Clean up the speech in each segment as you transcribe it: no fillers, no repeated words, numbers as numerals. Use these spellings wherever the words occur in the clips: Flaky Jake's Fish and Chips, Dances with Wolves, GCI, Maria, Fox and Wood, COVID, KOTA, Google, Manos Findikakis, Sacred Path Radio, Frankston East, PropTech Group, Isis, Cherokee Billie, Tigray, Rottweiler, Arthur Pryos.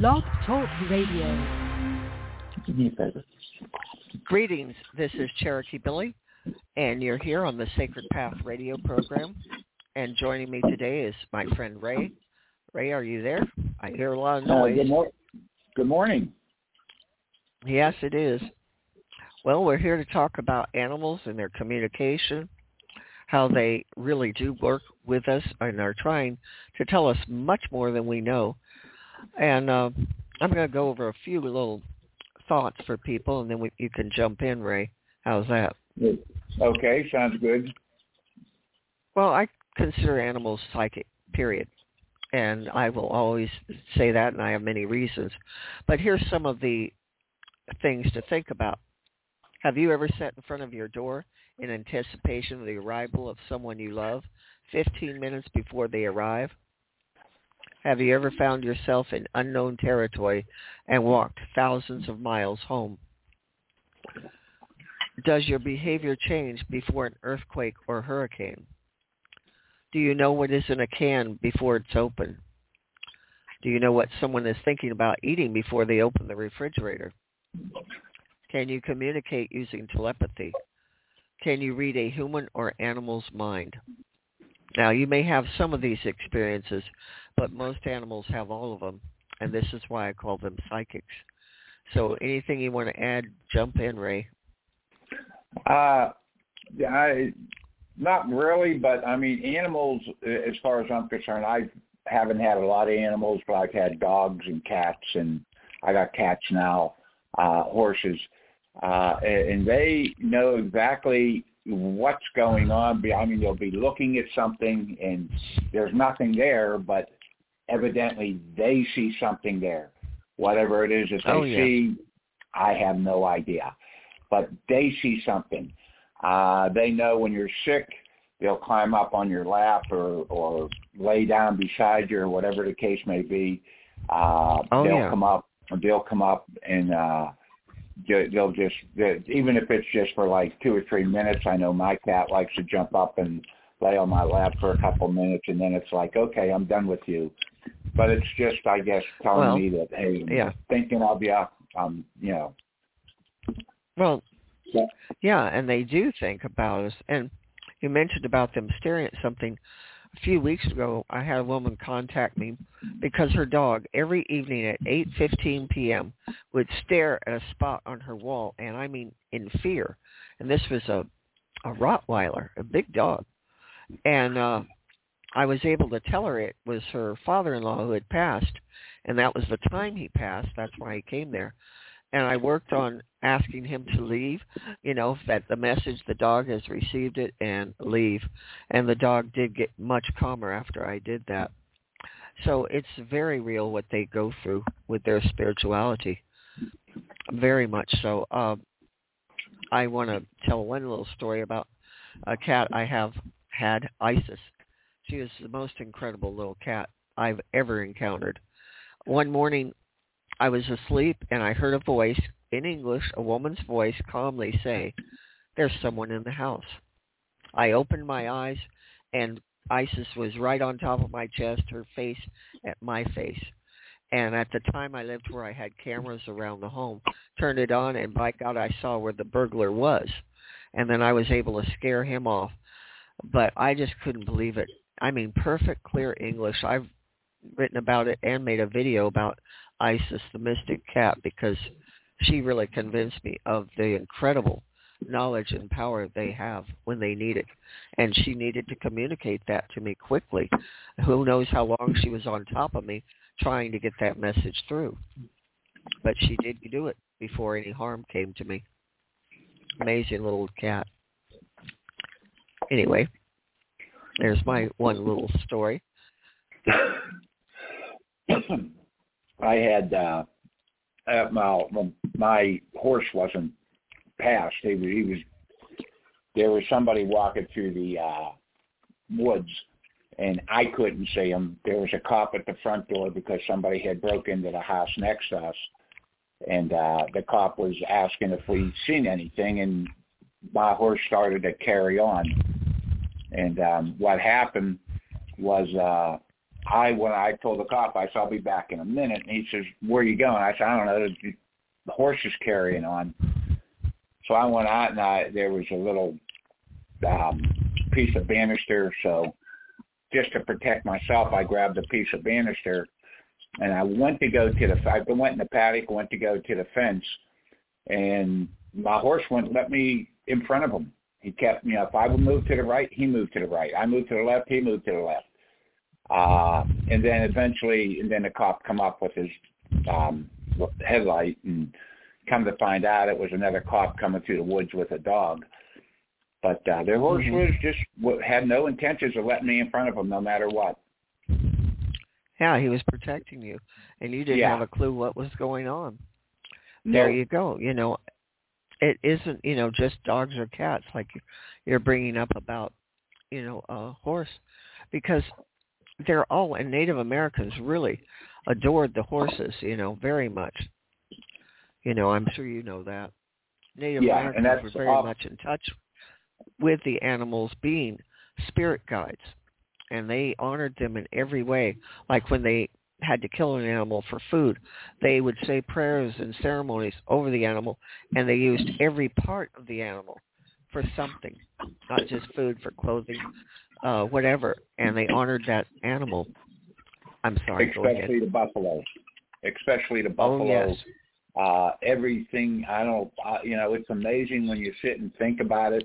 Blog Talk Radio. Greetings, this is Cherokee Billie, and you're here on the Sacred Path Radio program. And joining me today is my friend Ray. Ray, are you there? I hear a lot of noise. Good morning. Yes, it is. Well, we're here to talk about animals and their communication, how they really do work with us and are trying to tell us much more than we know. And I'm going to go over a few little thoughts for people, and then you can jump in, Ray. How's that? Okay, sounds good. Well, I consider animals psychic, period. And I will always say that, and I have many reasons. But here's some of the things to think about. Have you ever sat in front of your door in anticipation of the arrival of someone you love 15 minutes before they arrive? Have you ever found yourself in unknown territory and walked thousands of miles home? Does your behavior change before an earthquake or hurricane? Do you know what is in a can before it's open? Do you know what someone is thinking about eating before they open the refrigerator? Can you communicate using telepathy? Can you read a human or animal's mind? Now, you may have some of these experiences, but most animals have all of them, and this is why I call them psychics. So anything you want to add, jump in, Ray. Not really, but, I mean, animals, as far as I'm concerned, I haven't had a lot of animals, but I've had dogs and cats, and I got cats now, horses, and they know exactly what's going on. I mean, they'll be looking at something and there's nothing there, but evidently they see something there. Whatever it is that they see, I have no idea, but they see something. They know when you're sick, they'll climb up on your lap or lay down beside you or whatever the case may be. They'll come up and they'll just, even if it's just for like 2 or 3 minutes, I know my cat likes to jump up and lay on my lap for a couple minutes, and then it's like, okay, I'm done with you. But it's just, I guess, telling me that, hey, thinking of you, you know. Well, yeah, and they do think about us. And you mentioned about them staring at something. A few weeks ago, I had a woman contact me because her dog, every evening at 8:15 p.m., would stare at a spot on her wall, and I mean in fear. And this was a Rottweiler, a big dog. And I was able to tell her it was her father-in-law who had passed, and that was the time he passed. That's why he came there. And I worked on asking him to leave, you know, that the message, the dog has received it, and leave. And the dog did get much calmer after I did that. So it's very real what they go through with their spirituality, very much so. I want to tell one little story about a cat I have had, Isis. She is the most incredible little cat I've ever encountered. One morning, I was asleep, and I heard a voice, in English, a woman's voice, calmly say, "There's someone in the house." I opened my eyes, and Isis was right on top of my chest, her face at my face. And at the time, I lived where I had cameras around the home. Turned it on, and by God, I saw where the burglar was. And then I was able to scare him off. But I just couldn't believe it. I mean, perfect, clear English. I've written about it and made a video about Isis, the mystic cat, because she really convinced me of the incredible knowledge and power they have when they need it. And she needed to communicate that to me quickly. Who knows how long she was on top of me trying to get that message through. But she did do it before any harm came to me. Amazing little cat. Anyway, there's my one little story. I had, my horse wasn't passed. There was somebody walking through the woods, and I couldn't see him. There was a cop at the front door because somebody had broke into the house next to us, and the cop was asking if we'd seen anything, and my horse started to carry on. And what happened was When I told the cop, I said, I'll be back in a minute. And he says, where are you going? I said, I don't know. The horse is carrying on. So I went out, and there was a little piece of banister. So just to protect myself, I grabbed a piece of banister, and I went to go to the – I went in the paddock, went to go to the fence, and my horse wouldn't let me in front of him. He kept me up. I would move to the right, he moved to the right. I moved to the left, he moved to the left. And then eventually, and then the cop come up with his headlight, and come to find out it was another cop coming through the woods with a dog. But their horse was just had no intentions of letting me in front of him, no matter what. Yeah, he was protecting you, and you didn't have a clue what was going on. No. There you go. You know, it isn't just dogs or cats like you're bringing up about a horse, because. And Native Americans really adored the horses, very much. I'm sure you know that. Native Americans were very much in touch with the animals being spirit guides, and they honored them in every way. Like when they had to kill an animal for food, they would say prayers and ceremonies over the animal, and they used every part of the animal for something, not just food, for clothing, whatever, and they honored that animal. I'm sorry. Especially the buffalo. Oh, yes. Everything. It's amazing when you sit and think about it,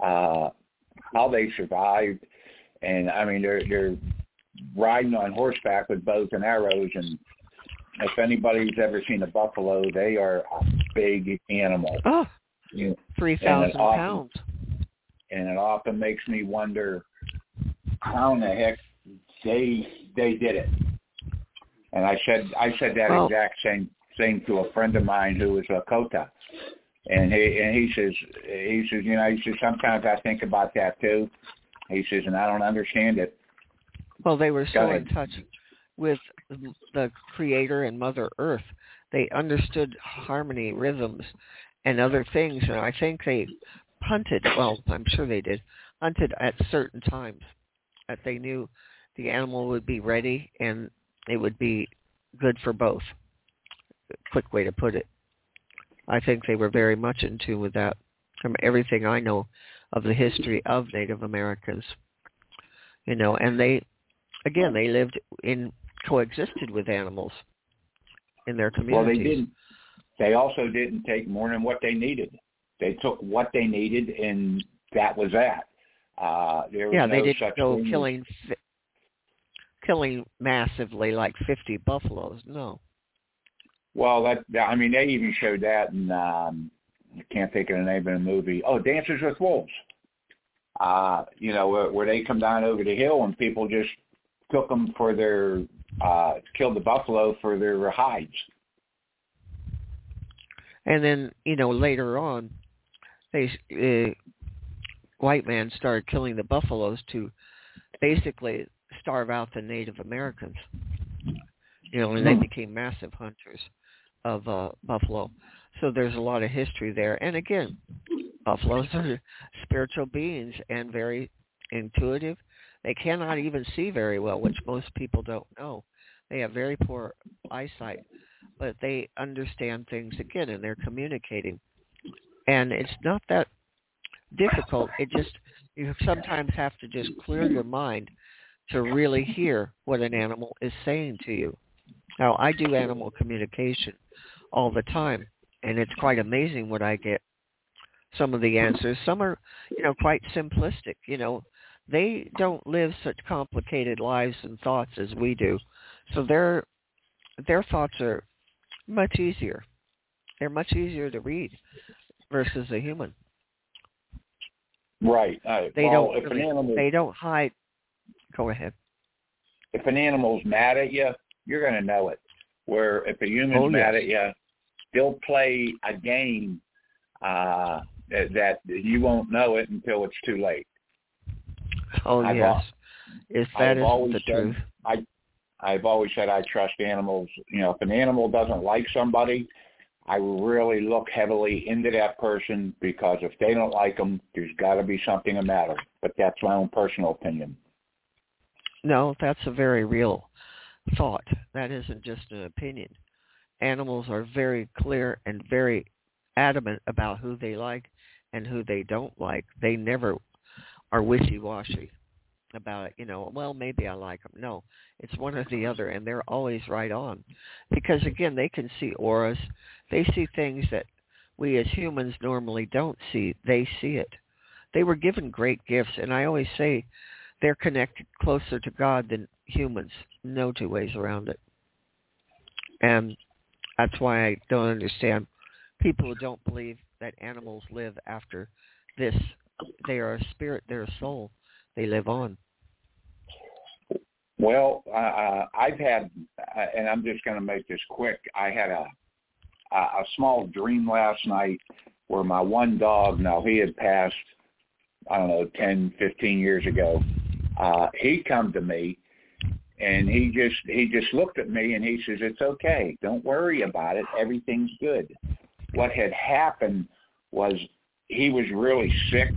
how they survived. And I mean, they're riding on horseback with bows and arrows. And if anybody's ever seen a buffalo, they are a big animal. Oh, 3,000 pounds. And it often makes me wonder how in the heck they did it. And I said that exact same thing to a friend of mine who was a KOTA, and he says sometimes I think about that too. He says, and I don't understand it. Well, they were so in touch with the Creator and Mother Earth. They understood harmony, rhythms, and other things, and I think they hunted at certain times that they knew the animal would be ready and it would be good for both. Quick way to put it. I think they were very much in tune with that from everything I know of the history of Native Americans. And they lived in, coexisted with animals in their communities. Well, they also didn't take more than what they needed. They took what they needed, and that was that. They didn't go killing massively like 50 buffaloes. No. Well, they even showed that in I can't think of the name of the movie. Oh, Dances with Wolves. Where they come down over the hill and people just took them for their killed the buffalo for their hides. And then later on, white man started killing the buffaloes to basically starve out the Native Americans. And they became massive hunters of buffalo. So there's a lot of history there. And again, buffaloes are spiritual beings and very intuitive. They cannot even see very well, which most people don't know. They have very poor eyesight, but they understand things again, and they're communicating. And it's not that difficult. It just, you sometimes have to just clear your mind to really hear what an animal is saying to you. Now, I do animal communication all the time, and it's quite amazing what I get. Some of the answers, some are, quite simplistic. They don't live such complicated lives and thoughts as we do. So their thoughts are much easier. They're much easier to read versus a human. Right. They don't hide. Go ahead. If an animal's mad at you, you're going to know it. Where if a human's mad at you, they'll play a game that you won't know it until it's too late. Truth? I've always said I trust animals. If an animal doesn't like somebody, I really look heavily into that person, because if they don't like them, there's got to be something the matter. But that's my own personal opinion. No, that's a very real thought. That isn't just an opinion. Animals are very clear and very adamant about who they like and who they don't like. They never are wishy-washy about it. You know, well, maybe I like them. No, it's one or the other, and they're always right on. Because, again, they can see auras. They see things that we as humans normally don't see. They see it. They were given great gifts, and I always say they're connected closer to God than humans. No two ways around it. And that's why I don't understand people who don't believe that animals live after this. They are a spirit. They're a soul. They live on. Well, I've had, and I'm just going to make this quick. I had a small dream last night where my one dog, now he had passed, I don't know, 10, 15 years ago. He come to me, and he just looked at me, and he says, "It's okay. Don't worry about it. Everything's good." What had happened was he was really sick,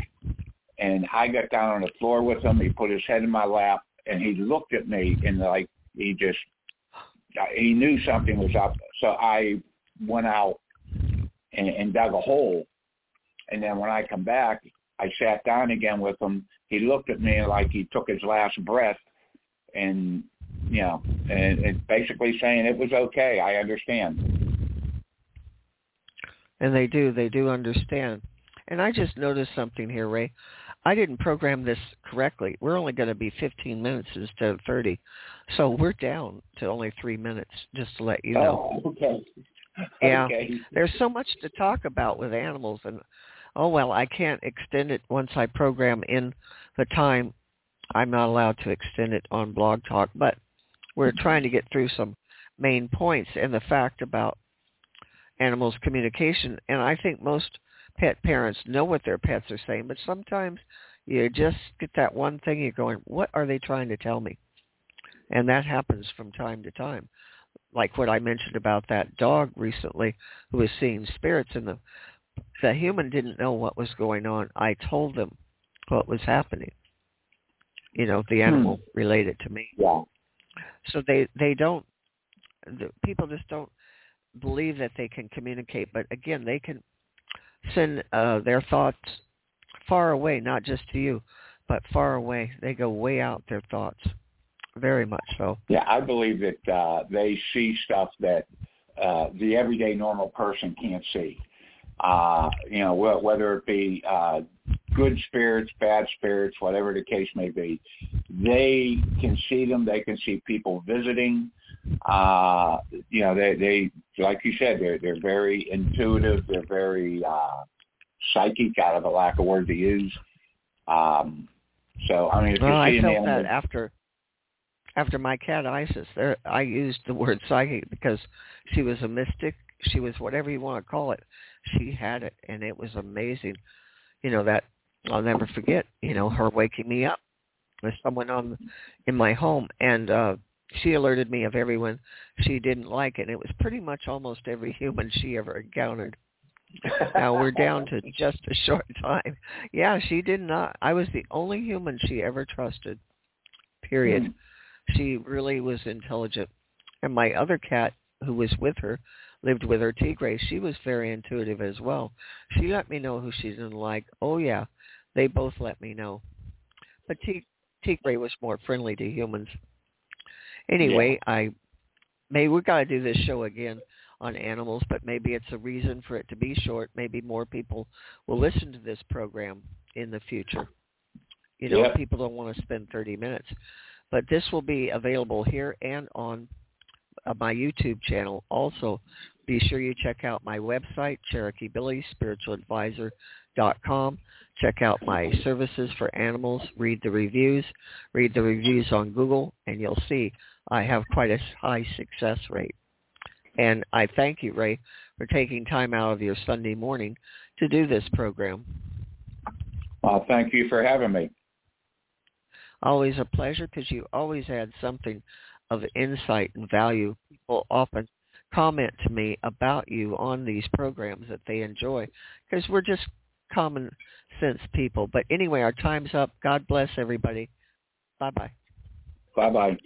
and I got down on the floor with him. He put his head in my lap, and he looked at me, and like he knew something was up. So I went out and dug a hole, and then when I come back, I sat down again with him. He looked at me like he took his last breath, and you know, and basically saying it was okay. I understand. And they do understand. And I just noticed something here, Ray. I didn't program this correctly. We're only going to be 15 minutes instead of 30, so we're down to only 3 minutes. Just to let you know. Oh, okay. Yeah, okay. There's so much to talk about with animals, and oh, well, I can't extend it once I program in the time. I'm not allowed to extend it on Blog Talk, but we're trying to get through some main points and the fact about animals' communication. And I think most pet parents know what their pets are saying, but sometimes you just get that one thing you're going, what are they trying to tell me? And that happens from time to time. Like what I mentioned about that dog recently who was seeing spirits in the human didn't know what was going on. I told them what was happening. You know, the animal related to me. Yeah. So people just don't believe that they can communicate. But again, they can send their thoughts far away, not just to you, but far away. They go way out, their thoughts, very much so. Yeah, I believe that they see stuff that the everyday normal person can't see. You know, whether it be good spirits, bad spirits, whatever the case may be, they can see them. They can see people visiting. You know, they like you said, they're very intuitive. They're very psychic, out of a lack of word to use. So I mean, if well, you see I felt that after my cat Isis, there I used the word psychic because she was a mystic. She was whatever you want to call it. She had it, and it was amazing. You know, that I'll never forget, you know, her waking me up with someone in my home. And she alerted me of everyone she didn't like, and it was pretty much almost every human she ever encountered. Now we're down to just a short time. Yeah, she did not. I was the only human she ever trusted, period. She really was intelligent. And my other cat who was with her, lived with her, Tigray, she was very intuitive as well. She let me know who she didn't like. Oh, yeah, they both let me know. But Tigray was more friendly to humans. Anyway, yeah. We've got to do this show again on animals, but maybe it's a reason for it to be short. Maybe more people will listen to this program in the future. You know, People don't want to spend 30 minutes. But this will be available here and on my YouTube channel. Also, be sure you check out my website, Cherokee Billie, spiritualadvisor.com. Check out my services for animals. Read the reviews on Google, and you'll see I have quite a high success rate. And I thank you, Ray, for taking time out of your Sunday morning to do this program. Thank you for having me. Always a pleasure, because you always add something of insight and value. People often comment to me about you on these programs that they enjoy, because we're just common sense people. But anyway, our time's up. God bless everybody. Bye-bye. Bye-bye.